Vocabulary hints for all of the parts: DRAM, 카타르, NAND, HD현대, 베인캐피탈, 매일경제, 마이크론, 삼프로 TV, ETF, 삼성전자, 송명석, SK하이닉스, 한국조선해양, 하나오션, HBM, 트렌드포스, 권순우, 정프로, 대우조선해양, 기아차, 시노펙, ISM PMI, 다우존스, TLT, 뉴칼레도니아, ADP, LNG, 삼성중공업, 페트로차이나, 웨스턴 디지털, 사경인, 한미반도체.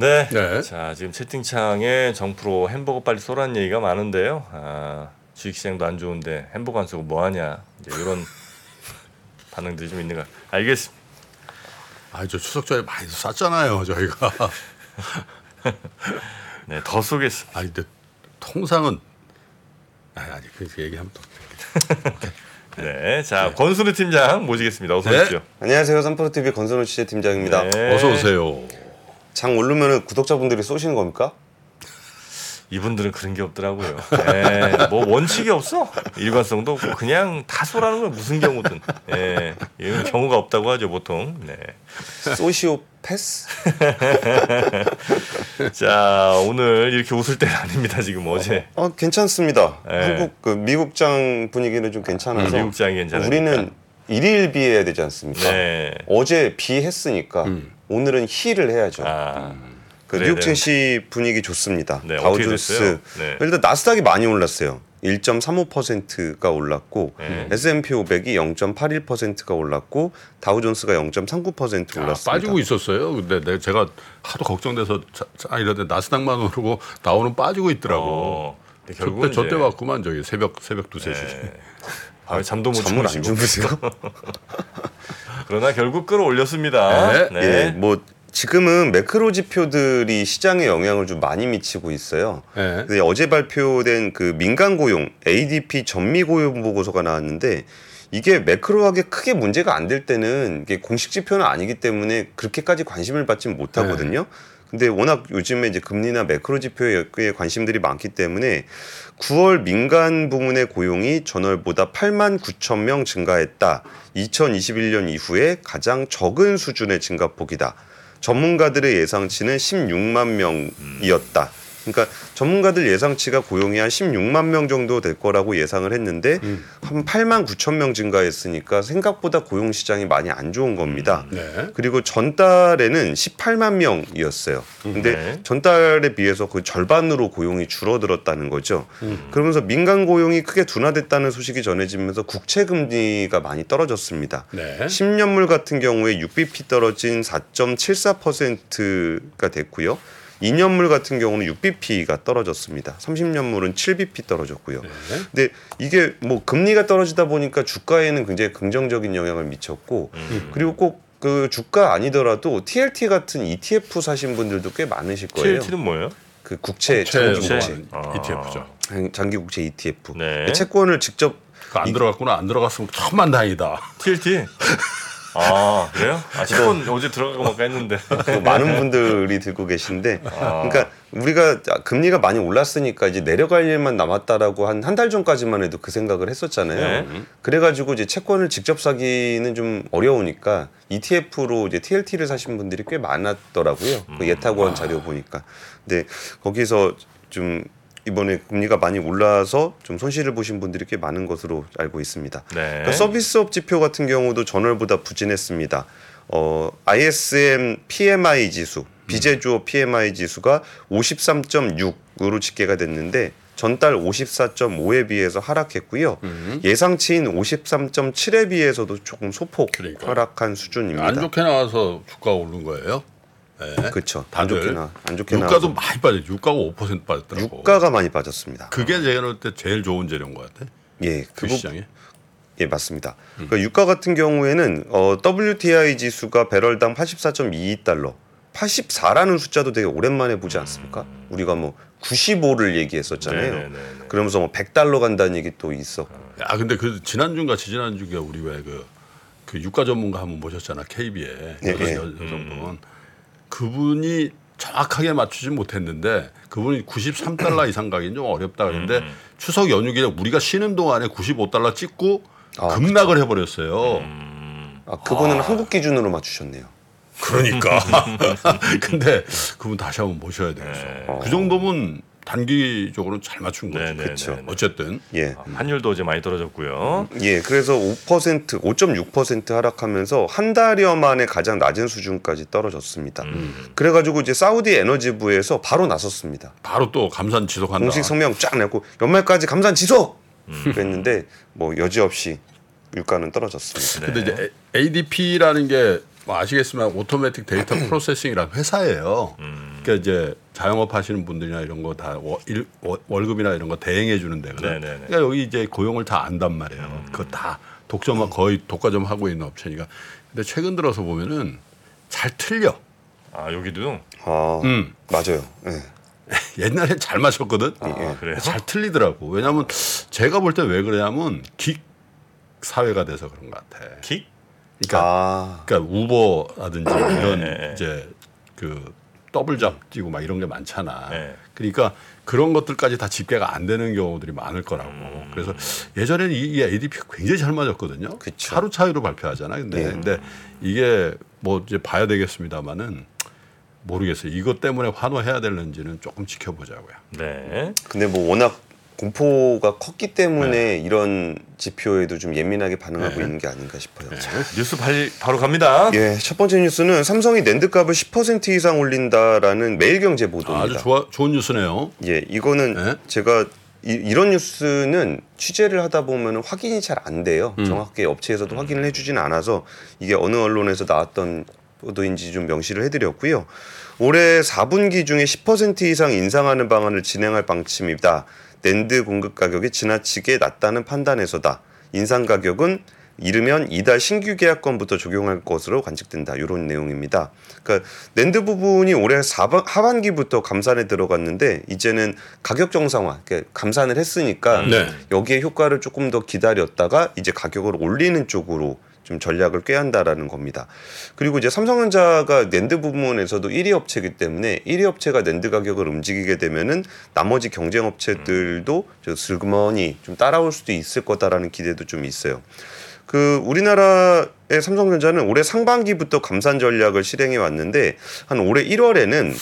네. 네. 자, 지금 채팅창에 정프로 햄버거 빨리 쏘라는 얘기가 많은데요. 아, 주식시장도 안 좋은데 햄버거 안 쏘고 뭐하냐. 이제 이런 반응들이 좀 있는 것 같아요. 알겠습니다. 아, 저 추석 전에 많이 쐈잖아요, 저희가. 네, 더 쏘겠습니다. 아니, 근데 통상은 아니, 그렇게 얘기하면 또. 네, 자 네. 권순우 팀장 모시겠습니다. 어서 오십시오. 네. 안녕하세요, 삼프로 TV 권순우 취재팀장입니다. 네. 어서 오세요. 장 오르면은 구독자분들이 쏘시는 겁니까? 이분들은 그런 게 없더라고요. 네, 뭐 원칙이 없어, 일관성도 없고 그냥 다 쏘라는 거예요. 무슨 경우든. 네, 이런 경우가 없다고 하죠 보통. 네, 소시오패스. 자, 오늘 이렇게 웃을 때는 아닙니다. 지금 어제. 괜찮습니다. 네. 한국 그 미국장 분위기는 좀 괜찮아서. 미국장이 괜찮아요. 우리는 일일 비해야 되지 않습니까? 네. 어제 비했으니까 오늘은 희를 해야죠. 아. 그 뉴욕 증시 분위기 좋습니다. 네, 다우존스. 네. 일단 나스닥이 많이 올랐어요. 1.35%가 올랐고 S&P 500이 0.81%가 올랐고 다우존스가 0.39% 올랐습니다. 빠지고 있었어요. 근데 제가 하도 걱정돼서 이런데 나스닥만 오르고 다우는 빠지고 있더라고. 결국은 저때 왔구만. 저기 새벽 2-3시에. 네. 아, 잠도 못 주무시고. 그러나 결국 끌어올렸습니다. 네. 네. 네. 뭐 지금은 매크로 지표들이 시장에 영향을 좀 많이 미치고 있어요. 네. 근데 어제 발표된 그 민간 고용 ADP 전미 고용 보고서가 나왔는데 이게 매크로하게 크게 문제가 안 될 때는 이게 공식 지표는 아니기 때문에 그렇게까지 관심을 받지 못하거든요. 네. 근데 워낙 요즘에 이제 금리나 매크로 지표에 관심들이 많기 때문에 9월 민간 부문의 고용이 전월보다 89,000명 증가했다. 2021년 이후에 가장 적은 수준의 증가폭이다. 전문가들의 예상치는 16만 명이었다. 그러니까 전문가들 예상치가 고용이 한 16만 명 정도 될 거라고 예상을 했는데 한 89,000명 증가했으니까 생각보다 고용 시장이 많이 안 좋은 겁니다. 네. 그리고 전달에는 18만 명이었어요. 근데 전달에 비해서 거의 절반으로 고용이 줄어들었다는 거죠. 그러면서 민간 고용이 크게 둔화됐다는 소식이 전해지면서 국채 금리가 많이 떨어졌습니다. 네. 10년물 같은 경우에 6bp 떨어진 4.74%가 됐고요. 2년물 같은 경우는 6bp가 떨어졌습니다. 30년물은 7bp 떨어졌고요. 네. 근데 이게 뭐 금리가 떨어지다 보니까 주가에는 굉장히 긍정적인 영향을 미쳤고 그리고 꼭 그 주가 아니더라도 TLT 같은 ETF 사신 분들도 꽤 많으실 거예요. TLT는 뭐예요? 그 국채. ETF죠. 장기 국채 ETF. 네. 채권을 직접 안 들어갔구나. 안 들어갔으면 천만 다행이다. TLT? 아, 그래요? 아, 채권 어제 들어가고 막 했는데. 많은 분들이 들고 계신데. 아. 그러니까 우리가 금리가 많이 올랐으니까 이제 내려갈 일만 남았다라고 한 달 전까지만 해도 그 생각을 했었잖아요. 네. 그래가지고 이제 채권을 직접 사기는 좀 어려우니까 ETF로 이제 TLT를 사신 분들이 꽤 많았더라고요. 그 예탁원 자료 보니까. 근데 거기서 좀 이번에 금리가 많이 올라서 좀 손실을 보신 분들이 꽤 많은 것으로 알고 있습니다. 네. 그러니까 서비스업 지표 같은 경우도 전월보다 부진했습니다. ISM PMI 지수, 비제조업 PMI 지수가 53.6으로 집계가 됐는데 전달 54.5에 비해서 하락했고요. 예상치인 53.7에 비해서도 조금 소폭 하락한 수준입니다. 안 좋게 나와서 주가가 오른 거예요? 네. 그렇죠. 안 좋게 유가도 나와서. 많이 빠졌죠. 유가가 5% 빠졌더라고. 유가가 많이 빠졌습니다. 그게 제가 볼 때 제일 좋은 재료인 것 같아. 예, 그 시장에. 예, 맞습니다. 그러니까 유가 같은 경우에는 WTI 지수가 배럴당 84.22달러, 84라는 숫자도 되게 오랜만에 보지 않습니까? 우리가 뭐 95를 얘기했었잖아요. 네네네네. 그러면서 뭐 100달러 간다는 얘기 또 있었고. 아, 근데 그 지난주에 우리 왜 그 유가 전문가 한번 모셨잖아. KB에 여성분. 그분이 정확하게 맞추지 못했는데 그분이 93달러 이상 가긴 좀 어렵다 그랬는데 추석 연휴 기간 우리가 쉬는 동안에 95달러 찍고 급락을 해버렸어요. 그분은 한국 기준으로 맞추셨네요. 그러니까. 근데 그분 다시 한번 모셔야 되겠어. 그 정도면 단기적으로 잘 맞춘 거죠. 그렇죠. 어쨌든 예. 환율도 이제 많이 떨어졌고요. 예, 그래서 5.6% 하락하면서 한 달여 만에 가장 낮은 수준까지 떨어졌습니다. 그래가지고 이제 사우디 에너지부에서 바로 나섰습니다. 바로 또 감산 지속한다. 공식 성명 쫙 내고 연말까지 감산 지속 그랬는데 뭐 여지없이 유가는 떨어졌습니다. 그런데 네. 이제 ADP라는 게 뭐 아시겠지만 오토매틱 데이터 프로세싱이라는 회사예요. 그러니까 이제 자영업 하시는 분들이나 이런 거 다 월급이나 이런 거 대행해 주는 데거든. 그러니까 여기 이제 고용을 다 안단 말이에요. 그거 다 독점만 거의 독과점 하고 있는 업체니까. 근데 최근 들어서 보면은 잘 틀려. 아 여기도요? 아, 맞아요. 네. 옛날에 잘 맞췄거든. 아, 그래요? 잘 틀리더라고. 왜냐하면 제가 볼 때 왜 그러냐면 긱 사회가 돼서 그런 것 같아. 긱? 그러니까, 그러니까 우버라든지 이런 네. 이제 그 더블 잡뛰고 막 이런 게 많잖아. 네. 그러니까 그런 것들까지 다 집계가 안 되는 경우들이 많을 거라고. 그래서 예전에는 이 ADP가 굉장히 잘 맞았거든요. 그쵸. 하루 차이로 발표하잖아. 근데, 네. 근데 이게 뭐 이제 봐야 되겠습니다만은 모르겠어요. 이것 때문에 환호해야 되는지는 조금 지켜보자고요. 네. 근데 뭐 워낙 공포가 컸기 때문에 네. 이런 지표에도 좀 예민하게 반응하고 네. 있는 게 아닌가 싶어요. 네. 뉴스 바로 갑니다. 예, 첫 번째 뉴스는 삼성이 낸드 값을 10% 이상 올린다라는 매일경제 보도입니다. 아주 좋은 뉴스네요. 예, 이거는 네. 제가 이런 뉴스는 취재를 하다 보면 확인이 잘 안 돼요. 정확하게 업체에서도 확인을 해주지는 않아서 이게 어느 언론에서 나왔던 보도인지 좀 명시를 해드렸고요. 올해 4분기 중에 10% 이상 인상하는 방안을 진행할 방침이다. 낸드 공급 가격이 지나치게 낮다는 판단에서다. 인상 가격은 이르면 이달 신규 계약권부터 적용할 것으로 관측된다. 이런 내용입니다. 그러니까 낸드 부분이 올해 하반기부터 감산에 들어갔는데 이제는 가격 정상화, 그러니까 감산을 했으니까 네. 여기에 효과를 조금 더 기다렸다가 이제 가격을 올리는 쪽으로 좀 전략을 꾀한다라는 겁니다. 그리고 이제 삼성전자가 낸드 부분에서도 1위 업체이기 때문에 1위 업체가 낸드 가격을 움직이게 되면은 나머지 경쟁 업체들도 슬그머니 좀 따라올 수도 있을 거다라는 기대도 좀 있어요. 그 우리나라의 삼성전자는 올해 상반기부터 감산 전략을 실행해 왔는데 한 올해 1월에는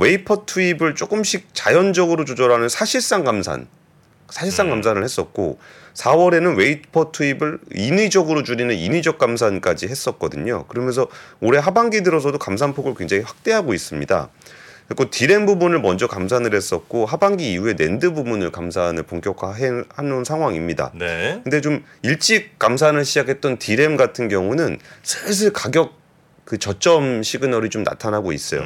웨이퍼 투입을 조금씩 자연적으로 조절하는 사실상 감산을 했었고 4월에는 웨이퍼 투입을 인위적으로 줄이는 인위적 감산까지 했었거든요. 그러면서 올해 하반기 들어서도 감산폭을 굉장히 확대하고 있습니다. 그리고 디램 부분을 먼저 감산을 했었고 하반기 이후에 낸드 부분을 감산을 본격화해놓은 상황입니다. 네. 근데 좀 일찍 감산을 시작했던 디램 같은 경우는 슬슬 가격 그 저점 시그널이 좀 나타나고 있어요.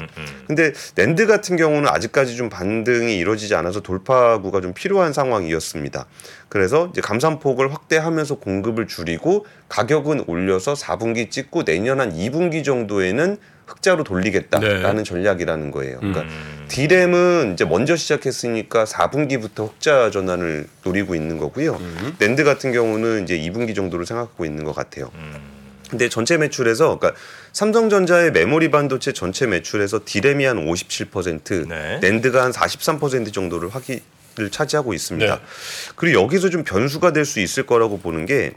근데 낸드 같은 경우는 아직까지 좀 반등이 이루어지지 않아서 돌파구가 좀 필요한 상황이었습니다. 그래서 이제 감산폭을 확대하면서 공급을 줄이고 가격은 올려서 4분기 찍고 내년 한 2분기 정도에는 흑자로 돌리겠다라는 네. 전략이라는 거예요. 그러니까 D램은 이제 먼저 시작했으니까 4분기부터 흑자 전환을 노리고 있는 거고요. 낸드 같은 경우는 이제 2분기 정도를 생각하고 있는 것 같아요. 근데 전체 매출에서 그러니까 삼성전자의 메모리 반도체 전체 매출에서 디램이 한 57%, 네. 낸드가 한 43% 정도를 차지하고 있습니다. 네. 그리고 여기서 좀 변수가 될 수 있을 거라고 보는 게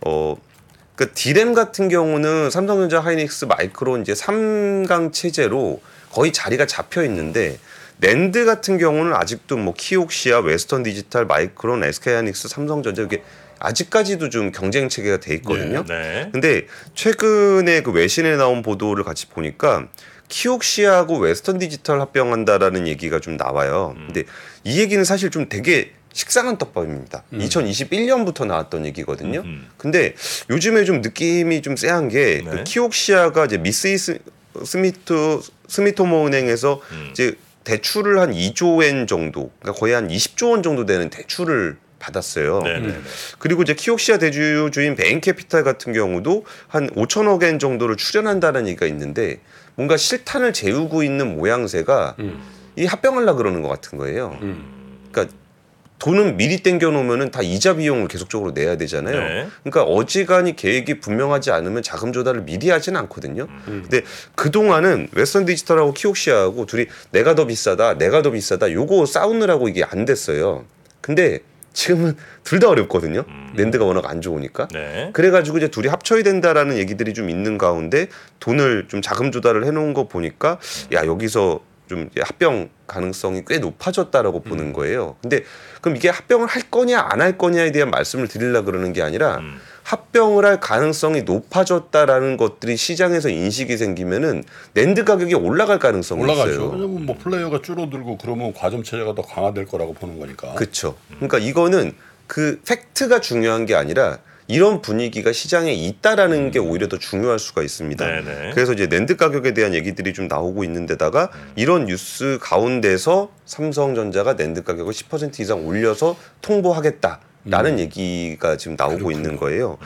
그러니까 디램 같은 경우는 삼성전자, 하이닉스, 마이크론 이제 3강 체제로 거의 자리가 잡혀 있는데 낸드 같은 경우는 아직도 뭐 키옥시아, 웨스턴 디지털, 마이크론, SK하이닉스, 삼성전자 이렇게 아직까지도 좀 경쟁 체계가 돼 있거든요. 네, 네. 근데 최근에 그 외신에 나온 보도를 같이 보니까 키옥시아하고 웨스턴 디지털 합병한다라는 얘기가 좀 나와요. 근데 이 얘기는 사실 좀 되게 식상한 떡밥입니다. 2021년부터 나왔던 얘기거든요. 근데 요즘에 좀 느낌이 좀 쎄한 게 네. 그 키옥시아가 이제 스미토모 은행에서 이제 대출을 한 2조 엔 정도, 그러니까 거의 한 20조 원 정도 되는 대출을 받았어요. 네네네. 그리고 이제 키옥시아 대주주인 베인캐피탈 같은 경우도 한 5천억 엔 정도를 출연한다는 얘기가 있는데 뭔가 실탄을 재우고 있는 모양새가 이 합병하려고 그러는 것 같은 거예요. 그러니까 돈은 미리 땡겨놓으면 다 이자 비용을 계속적으로 내야 되잖아요. 네. 그러니까 어지간히 계획이 분명하지 않으면 자금 조달을 미리 하진 않거든요. 근데 그동안은 웨스턴 디지털하고 키옥시아하고 둘이 내가 더 비싸다 요거 싸우느라고 이게 안 됐어요. 근데 지금은 둘 다 어렵거든요. 낸드가 워낙 안 좋으니까. 네. 그래가지고 이제 둘이 합쳐야 된다라는 얘기들이 좀 있는 가운데 돈을 좀 자금 조달을 해놓은 거 보니까 야 여기서 좀 합병 가능성이 꽤 높아졌다라고 보는 거예요. 근데 그럼 이게 합병을 할 거냐 안 할 거냐에 대한 말씀을 드리려고 그러는 게 아니라 합병을 할 가능성이 높아졌다라는 것들이 시장에서 인식이 생기면은 낸드 가격이 올라갈 가능성이 있어요. 왜냐면 뭐 플레이어가 줄어들고 그러면 과점 체제가 더 강화될 거라고 보는 거니까. 그렇죠. 그러니까 이거는 그 팩트가 중요한 게 아니라 이런 분위기가 시장에 있다라는 게 오히려 더 중요할 수가 있습니다. 네네. 그래서 이제 낸드 가격에 대한 얘기들이 좀 나오고 있는데다가 이런 뉴스 가운데서 삼성전자가 낸드 가격을 10% 이상 올려서 통보하겠다라는 얘기가 지금 나오고 그렇군요. 있는 거예요.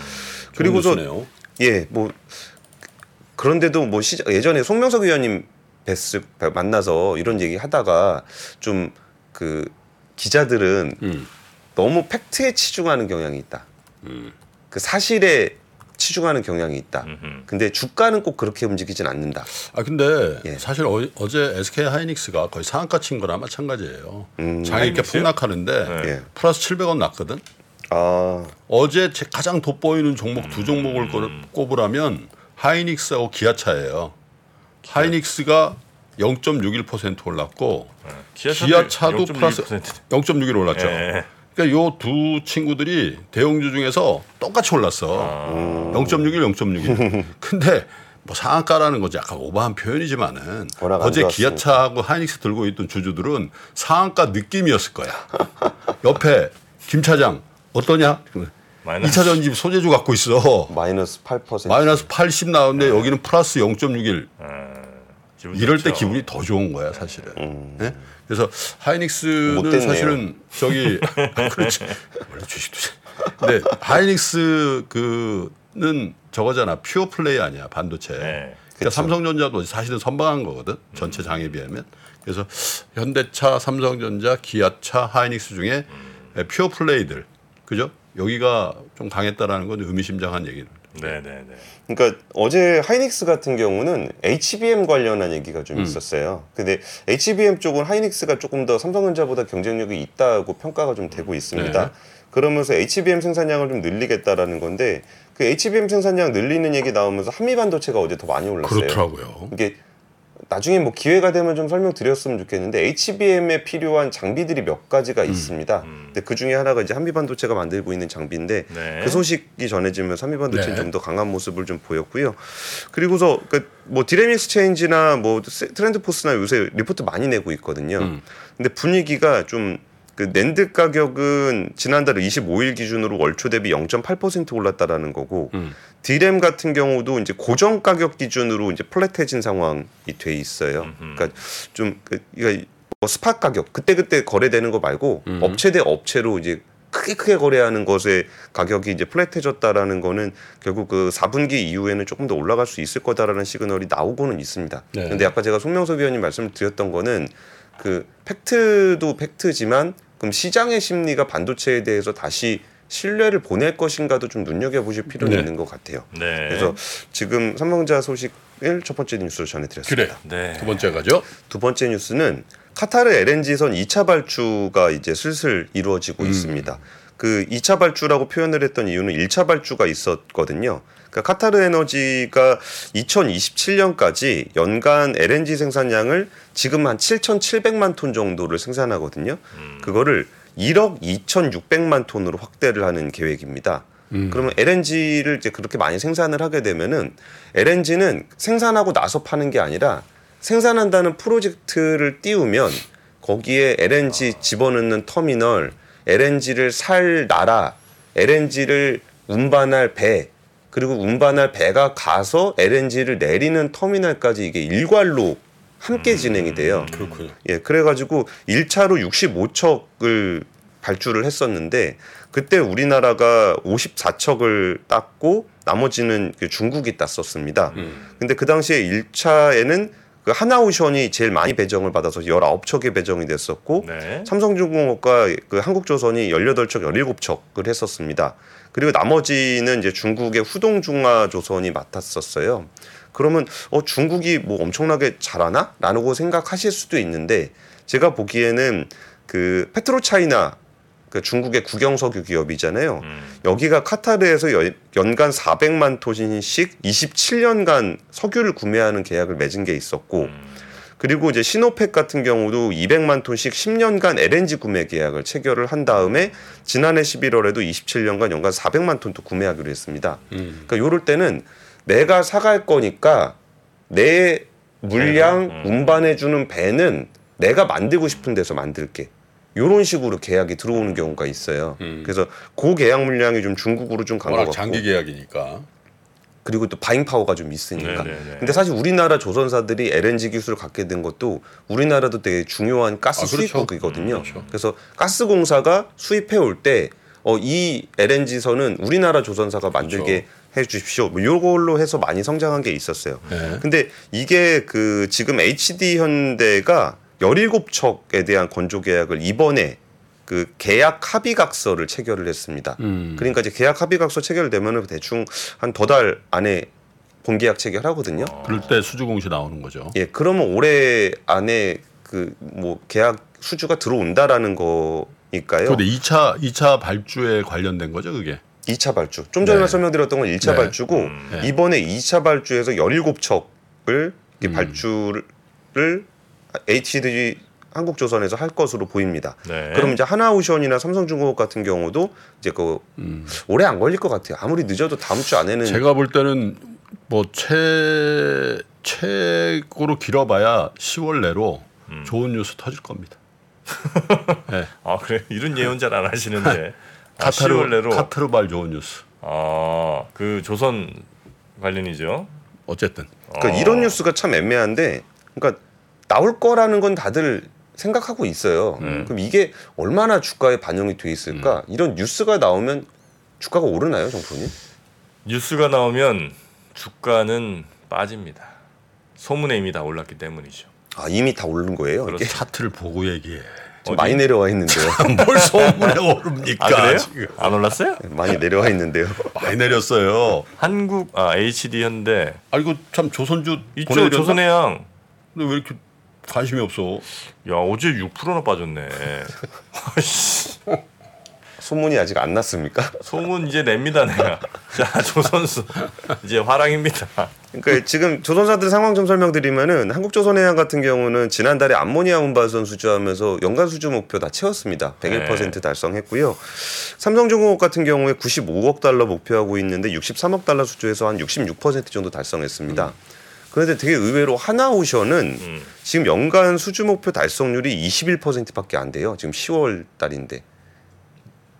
그리고서 예, 뭐 그런데도 뭐 예전에 송명석 의원님 만나서 이런 얘기 하다가 좀 그 기자들은 너무 팩트에 치중하는 경향이 있다. 그 사실에 치중하는 경향이 있다. 근데 주가는 꼭 그렇게 움직이진 않는다. 아 근데 예. 사실 어제 SK하이닉스가 거의 상한가 친 거나 마찬가지예요. 장이 이렇게 폭락하는데 네. 플러스 700원 났거든. 아. 어제 가장 돋보이는 종목 두 종목을 꼽으라면 하이닉스하고 기아차예요. 하이닉스가 0.61% 올랐고 네. 기아차도 플러스 0.61% 올랐죠. 네. 그러니까 요 두 친구들이 대형주 중에서 똑같이 올랐어. 아. 0.61, 0.61. 근데 뭐 상한가라는 거지 약간 오버한 표현이지만은 어제 기아차하고 하이닉스 들고 있던 주주들은 상한가 느낌이었을 거야. 옆에 김 차장 어떠냐? 마이너스. 2차 전지 소재주 갖고 있어. 마이너스 8%. 마이너스 80 나오는데 네. 여기는 플러스 0.61. 이럴 좋죠. 때 기분이 더 좋은 거야 사실은. 네? 그래서 하이닉스는 사실은 저기 그렇지. 원래 주식도. 근데 하이닉스 그는 저거잖아. 퓨어 플레이 아니야 반도체. 네. 그러니까 삼성전자도 사실은 선방한 거거든. 전체 장에 비하면. 그래서 현대차, 삼성전자, 기아차, 하이닉스 중에 퓨어 플레이들 그죠? 여기가 좀 강했다라는 건 의미심장한 얘기를. 네네네. 그러니까 어제 하이닉스 같은 경우는 HBM 관련한 얘기가 좀 있었어요. 근데 HBM 쪽은 하이닉스가 조금 더 삼성전자보다 경쟁력이 있다고 평가가 좀 되고 있습니다. 네. 그러면서 HBM 생산량을 좀 늘리겠다라는 건데 그 HBM 생산량 늘리는 얘기 나오면서 한미반도체가 어제 더 많이 올랐어요. 그렇더라고요. 이게 나중에 뭐 기회가 되면 좀 설명드렸으면 좋겠는데 HBM에 필요한 장비들이 몇 가지가 있습니다. 근데 그 중에 하나가 이제 한미반도체가 만들고 있는 장비인데 네. 그 소식이 전해지면서 한미반도체 는 좀 더 강한 모습을 좀 보였고요. 그리고서 뭐 DRAM 익스체인지나 뭐 트렌드포스나 요새 리포트 많이 내고 있거든요. 근데 분위기가 좀 그 낸드 가격은 지난달 25일 기준으로 월초 대비 0.8% 올랐다라는 거고 디램 같은 경우도 이제 고정 가격 기준으로 이제 플랫해진 상황이 돼 있어요. 그러니까 좀 뭐 스팟 가격 그때그때 거래되는 거 말고 업체 대 업체로 이제 크게 거래하는 것의 가격이 이제 플랫해졌다라는 거는 결국 그 4분기 이후에는 조금 더 올라갈 수 있을 거다라는 시그널이 나오고는 있습니다. 네. 근데 아까 제가 송명석 위원님 말씀을 드렸던 거는 그 팩트도 팩트지만 그럼 시장의 심리가 반도체에 대해서 다시 신뢰를 보낼 것인가도 좀 눈여겨보실 필요는 네. 있는 것 같아요. 네. 그래서 지금 삼성전자 소식을 첫 번째 뉴스로 전해드렸습니다. 그래. 네. 두 번째 가죠. 두 번째 뉴스는 카타르 LNG선 2차 발주가 이제 슬슬 이루어지고 있습니다. 그 2차 발주라고 표현을 했던 이유는 1차 발주가 있었거든요. 그러니까 카타르 에너지가 2027년까지 연간 LNG 생산량을 지금 한 7,700만 톤 정도를 생산하거든요. 그거를 1억 2,600만 톤으로 확대를 하는 계획입니다. 그러면 LNG를 이제 그렇게 많이 생산을 하게 되면은 LNG는 생산하고 나서 파는 게 아니라 생산한다는 프로젝트를 띄우면 거기에 LNG 집어넣는 터미널, LNG를 살 나라, LNG를 운반할 배, 그리고 운반할 배가 가서 LNG를 내리는 터미널까지 이게 일괄로 함께 진행이 돼요. 그렇군요. 예, 그래가지고 1차로 65척을 발주를 했었는데 그때 우리나라가 54척을 땄고 나머지는 중국이 땄었습니다. 근데 그 당시에 1차에는 그 하나오션이 제일 많이 배정을 받아서 19척에 배정이 됐었고 네. 삼성중공업과 그 한국조선이 18척, 17척을 했었습니다. 그리고 나머지는 이제 중국의 후동중화조선이 맡았었어요. 그러면 중국이 뭐 엄청나게 잘하나? 라고 생각하실 수도 있는데 제가 보기에는 그 페트로차이나 그 중국의 국영석유 기업이잖아요. 여기가 카타르에서 연간 400만 톤씩 27년간 석유를 구매하는 계약을 맺은 게 있었고 그리고 이제 시노펙 같은 경우도 200만 톤씩 10년간 LNG 구매 계약을 체결을 한 다음에 지난해 11월에도 27년간 연간 400만 톤도 구매하기로 했습니다. 그러니까 요럴 때는 내가 사갈 거니까 내 물량 운반해주는 배는 내가 만들고 싶은 데서 만들게. 이런 식으로 계약이 들어오는 경우가 있어요. 그래서 그 계약 물량이 좀 중국으로 좀 간 것 같고. 장기 계약이니까. 그리고 또 바잉 파워가 좀 있으니까. 네네네. 근데 사실 우리나라 조선사들이 LNG 기술을 갖게 된 것도 우리나라도 되게 중요한 가스 수입국이거든요. 그렇죠. 그래서 가스공사가 수입해올 때 이 LNG선은 우리나라 조선사가 만들게 해주십시오. 뭐 요걸로 해서 많이 성장한 게 있었어요. 네. 근데 이게 그 지금 HD현대가 17척에 대한 건조 계약을 이번에 그 계약 합의각서를 체결을 했습니다. 그러니까 이제 계약 합의각서 체결되면은 대충 한 더 달 안에 본계약 체결하거든요. 그럴 때 수주 공시 나오는 거죠. 예, 그러면 올해 안에 그 뭐 계약 수주가 들어온다라는 거니까요. 그런데 2차 발주에 관련된 거죠, 그게? 2차 발주. 좀 전에 설명드렸던 건 1차 발주고 이번에 2차 발주에서 17척을 발주를 HD 한국조선에서 할 것으로 보입니다. 네. 그럼 이제 하나오션이나 삼성중공업 같은 경우도 이제 그 오래 안 걸릴 것 같아요. 아무리 늦어도 다음 주 안에는 제가 볼 때는 뭐 최고로 길어봐야 10월 내로 좋은 뉴스 터질 겁니다. 네. 아 그래 이런 예언 잘 안 하시는데 카타르발 좋은 뉴스. 아 그 조선 관련이죠. 어쨌든 그러니까 이런 뉴스가 참 애매한데, 그러니까 나올 거라는 건 다들 생각하고 있어요. 그럼 이게 얼마나 주가에 반영이 돼 있을까? 이런 뉴스가 나오면 주가가 오르나요, 정프로님? 뉴스가 나오면 주가는 빠집니다. 소문에 이미 다 올랐기 때문이죠. 아 이미 다 오른 거예요? 그렇죠. 차트를 보고 얘기해. 좀 많이 내려와 있는데요. 뭘 소문에 오릅니까? 아, 그래요? 지금. 안 올랐어요? 많이 내려와 있는데요. 많이 내렸어요. HD현대. 아 이거 참 조선주 이쪽 조선해양. 근데 왜 이렇게 관심이 없어? 야 어제 6%나 빠졌네. 소문이 아직 안 났습니까? 소문 이제 냅니다 내가. 자 조선수 이제 화랑입니다. 그러니까 지금 조선사들 상황 좀 설명드리면은 한국조선해양 같은 경우는 지난달에 암모니아 운반선 수주하면서 연간 수주 목표 다 채웠습니다. 101% 달성했고요. 삼성중공업 같은 경우에 95억 달러 목표하고 있는데 63억 달러 수주해서 한 66% 정도 달성했습니다. 그런데 되게 의외로 하나오션은 지금 연간 수주 목표 달성률이 21%밖에 안 돼요. 지금 10월 달인데.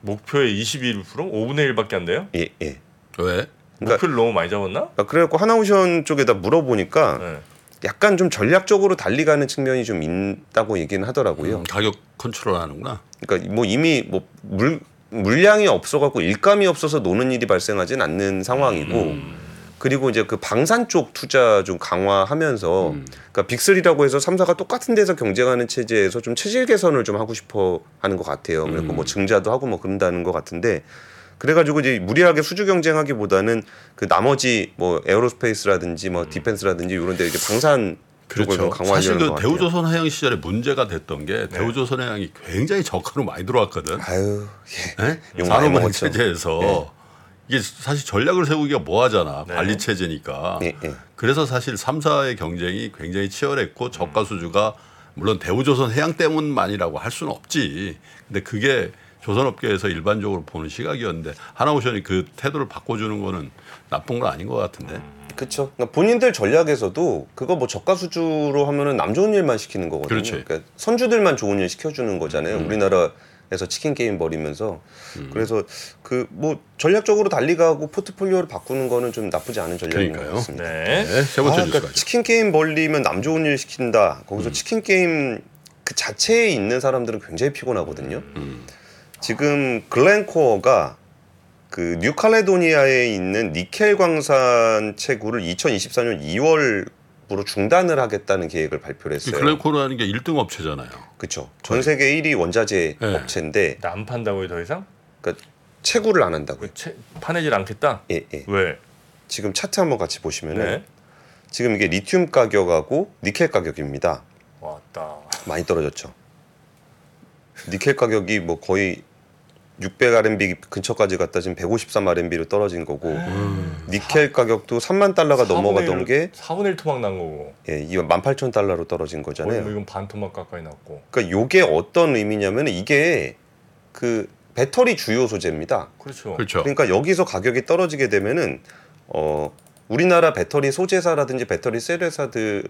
목표의 21%? 5분의 1밖에 안 돼요? 예, 예. 왜? 그러니까, 목표를 너무 많이 잡았나? 그래갖고 하나오션 쪽에다 물어보니까 약간 좀 전략적으로 달리가는 측면이 좀 있다고 얘기는 하더라고요. 가격 컨트롤하는구나. 그러니까 뭐 이미 뭐 물량이 없어갖고 일감이 없어서 노는 일이 발생하진 않는 상황이고. 그리고 이제 그 방산 쪽 투자 좀 강화하면서 그러니까 빅3라고 해서 3사가 똑같은 데서 경쟁하는 체제에서 좀 체질 개선을 좀 하고 싶어 하는 것 같아요. 그리고 뭐 증자도 하고 뭐 그런다는 것 같은데, 그래가지고 이제 무리하게 수주 경쟁하기보다는 그 나머지 뭐 에어로스페이스라든지 뭐 디펜스라든지 이런 데 이렇게 방산 쪽을 좀 강화하려는 사실 그 것 같아요. 대우조선해양 시절에 문제가 됐던 게 대우조선해양이 굉장히 저가로 많이 들어왔거든. 아유, 예. 네? 산업은 체제에서. 예. 이게 사실 전략을 세우기가 뭐하잖아. 네. 관리체제니까. 네, 네. 그래서 사실 3사의 경쟁이 굉장히 치열했고 저가 수주가 물론 대우조선해양 때문만이라고 할 수는 없지. 근데 그게 조선업계에서 일반적으로 보는 시각이었는데 하나오션이 그 태도를 바꿔주는 거는 나쁜 건 아닌 것 같은데. 그렇죠. 그러니까 본인들 전략에서도 그거 뭐 저가 수주로 하면은 남 좋은 일만 시키는 거거든요. 그렇죠. 그러니까 선주들만 좋은 일 시켜주는 거잖아요. 우리나라 그래서 치킨 게임 벌이면서 그래서 그 뭐 전략적으로 달리가하고 포트폴리오를 바꾸는 거는 좀 나쁘지 않은 전략인 것 같습니다. 네. 네. 세 번째 뉴스가 치킨 게임 벌리면 남 좋은 일 시킨다. 거기서 치킨 게임 그 자체에 있는 사람들은 굉장히 피곤하거든요. 지금 글렌코어가 그 뉴칼레도니아에 있는 니켈 광산 채굴을 2024년 2월 으로 중단을 하겠다는 계획을 발표를 했어요. 글렌코어라는 게 1등 업체잖아요. 그렇죠. 전 세계 1위 원자재 업체인데 안 판다고요, 더 이상? 그러니까 채굴을 안 한다고요. 파내질 않겠다? 예, 예. 왜? 지금 차트 한번 같이 보시면은 지금 이게 리튬 가격하고 니켈 가격입니다. 왔다. 많이 떨어졌죠. 니켈 가격이 뭐 거의 600 RMB 근처까지 갔다 지금 153 RMB로 떨어진 거고 니켈 가격도 3만 달러가 넘어가던 게 4분의 1 토막 난 거고 예, 이 18,000달러로 떨어진 거잖아요. 뭐 이건 반 토막 가까이 났고. 그러니까 이게 어떤 의미냐면 이게 그 배터리 주요 소재입니다. 그렇죠. 그렇죠. 그러니까 여기서 가격이 떨어지게 되면은 우리나라 배터리 소재사라든지 배터리 셀 회사들의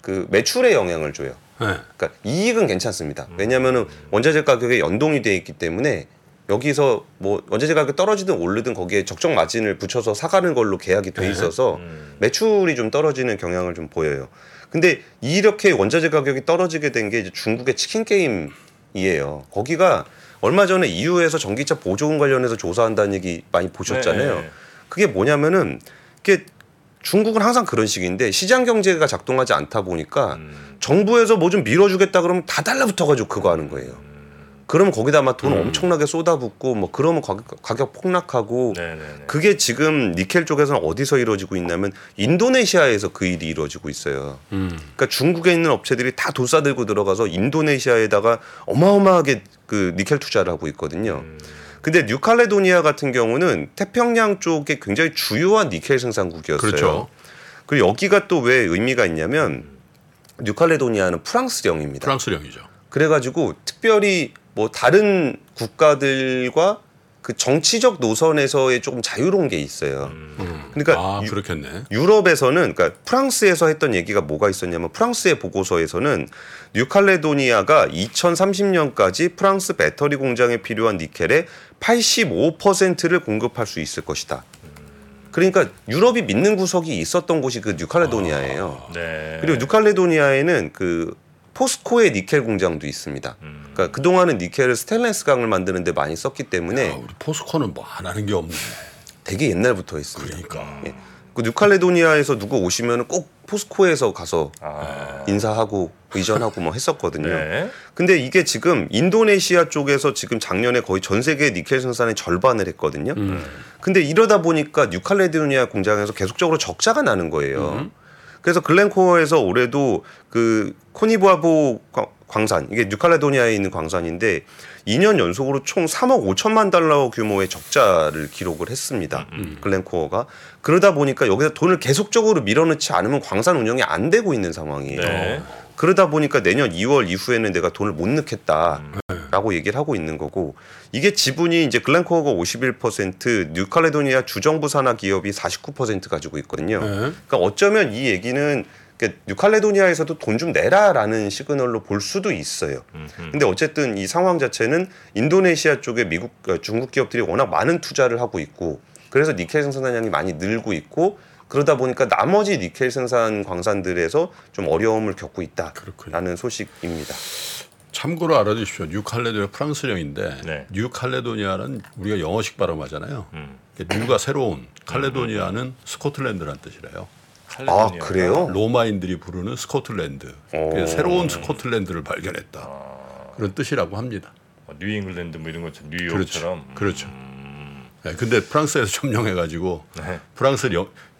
그 매출에 영향을 줘요. 그러니까 이익은 괜찮습니다. 왜냐하면 원자재 가격에 연동이 돼 있기 때문에 여기서 뭐 원자재 가격이 떨어지든 오르든 거기에 적정 마진을 붙여서 사가는 걸로 계약이 돼 있어서 매출이 좀 떨어지는 경향을 좀 보여요. 근데 이렇게 원자재 가격이 떨어지게 된 게 중국의 치킨 게임이에요. 거기가 얼마 전에 EU에서 전기차 보조금 관련해서 조사한다는 얘기 많이 보셨잖아요. 네. 그게 뭐냐면은 이게 중국은 항상 그런 식인데 시장 경제가 작동하지 않다 보니까 정부에서 뭐 좀 밀어주겠다 그러면 다 달라붙어가지고 그거 하는 거예요. 그러면 거기다 막 돈 엄청나게 쏟아붓고 뭐 그러면 가격 폭락하고 네네네. 그게 지금 니켈 쪽에서는 어디서 이루어지고 있냐면 인도네시아에서 그 일이 이루어지고 있어요. 그러니까 중국에 있는 업체들이 다 도사들고 들어가서 인도네시아에다가 어마어마하게 그 니켈 투자를 하고 있거든요. 근데 뉴칼레도니아 같은 경우는 태평양 쪽에 굉장히 주요한 니켈 생산국이었어요. 그렇죠. 그리고 여기가 또 왜 의미가 있냐면 뉴칼레도니아는 프랑스령입니다. 프랑스령이죠. 그래가지고 특별히 뭐 다른 국가들과 그 정치적 노선에서의 조금 자유로운 게 있어요. 그러니까 아, 그렇겠네. 유럽에서는 그러니까 프랑스에서 했던 얘기가 뭐가 있었냐면 프랑스의 보고서에서는 뉴칼레도니아가 2030년까지 프랑스 배터리 공장에 필요한 니켈의 85%를 공급할 수 있을 것이다. 그러니까 유럽이 믿는 구석이 있었던 곳이 그 뉴칼레도니아예요. 아, 네. 그리고 뉴칼레도니아에는 그 포스코의 니켈 공장도 있습니다. 그러니까 그동안은 니켈을 스테인리스 강을 만드는 데 많이 썼기 때문에 야, 우리 포스코는 뭐 안 하는 게 없네. 되게 옛날부터 했습니다. 그러니까. 예. 그 뉴칼레도니아에서 누구 오시면 꼭 포스코에서 가서 인사하고 의전하고 뭐 했었거든요. 네. 근데 이게 지금 인도네시아 쪽에서 지금 작년에 거의 전 세계 니켈 생산의 절반을 했거든요. 근데 이러다 보니까 뉴칼레도니아 공장에서 계속적으로 적자가 나는 거예요. 그래서 글렌코어에서 올해도 그 코니브와보 광산, 이게 뉴칼레도니아에 있는 광산인데 2년 연속으로 총 3억 5천만 달러 규모의 적자를 기록을 했습니다. 글렌코어가. 그러다 보니까 여기서 돈을 계속적으로 밀어넣지 않으면 광산 운영이 안 되고 있는 상황이에요. 네. 그러다 보니까 내년 2월 이후에는 내가 돈을 못 넣겠다라고 얘기를 하고 있는 거고, 이게 지분이 이제 글렌코어가 51%, 뉴칼레도니아 주정부 산하 기업이 49% 가지고 있거든요. 그러니까 어쩌면 이 얘기는 뉴칼레도니아에서도 돈 좀 내라라는 시그널로 볼 수도 있어요. 근데 어쨌든 이 상황 자체는 인도네시아 쪽에 미국, 중국 기업들이 워낙 많은 투자를 하고 있고, 그래서 니켈 생산량이 많이 늘고 있고, 그러다 보니까 나머지 니켈 생산 광산들에서 좀 어려움을 겪고 있다라는 그렇군요. 소식입니다. 참고로 알아주십시오. 뉴칼레도니아 프랑스령인데 네. 뉴칼레도니아는 우리가 영어식 발음하잖아요. 뉴가 새로운, 칼레도니아는 스코틀랜드란 뜻이래요. 아, 그래요? 로마인들이 부르는 스코틀랜드. 새로운 스코틀랜드를 발견했다. 그런 뜻이라고 합니다. 뉴잉글랜드 뭐 이런 것처럼 뉴욕처럼. 그렇죠. 네, 근데 프랑스에서 점령해가지고 네.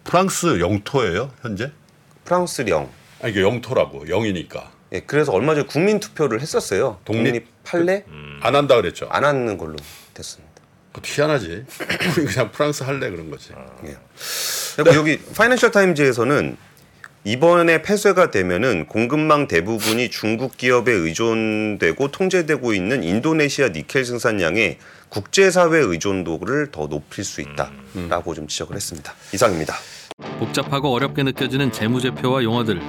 프랑스 영토예요 현재? 프랑스령. 아 이게 영토라고 영이니까. 예, 그래서 얼마 전에 국민 투표를 했었어요. 독립할래? 안 한다 그랬죠. 안 하는 걸로 됐습니다. 희한하지. 그냥 프랑스 할래 그런 거지. 예. 그리고 여기 파이낸셜 타임즈에서는 이번에 폐쇄가 되면은 공급망 대부분이 중국 기업에 의존되고 통제되고 있는 인도네시아 니켈 생산량의 국제사회 의존도를 더 높일 수 있다라고 좀 지적을 했습니다. 이상입니다. 복잡하고 어렵게 느껴지는 재무제표와 용어들,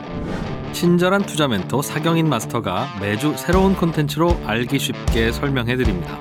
친절한 투자 멘토 사경인 마스터가 매주 새로운 콘텐츠로 알기 쉽게 설명해드립니다.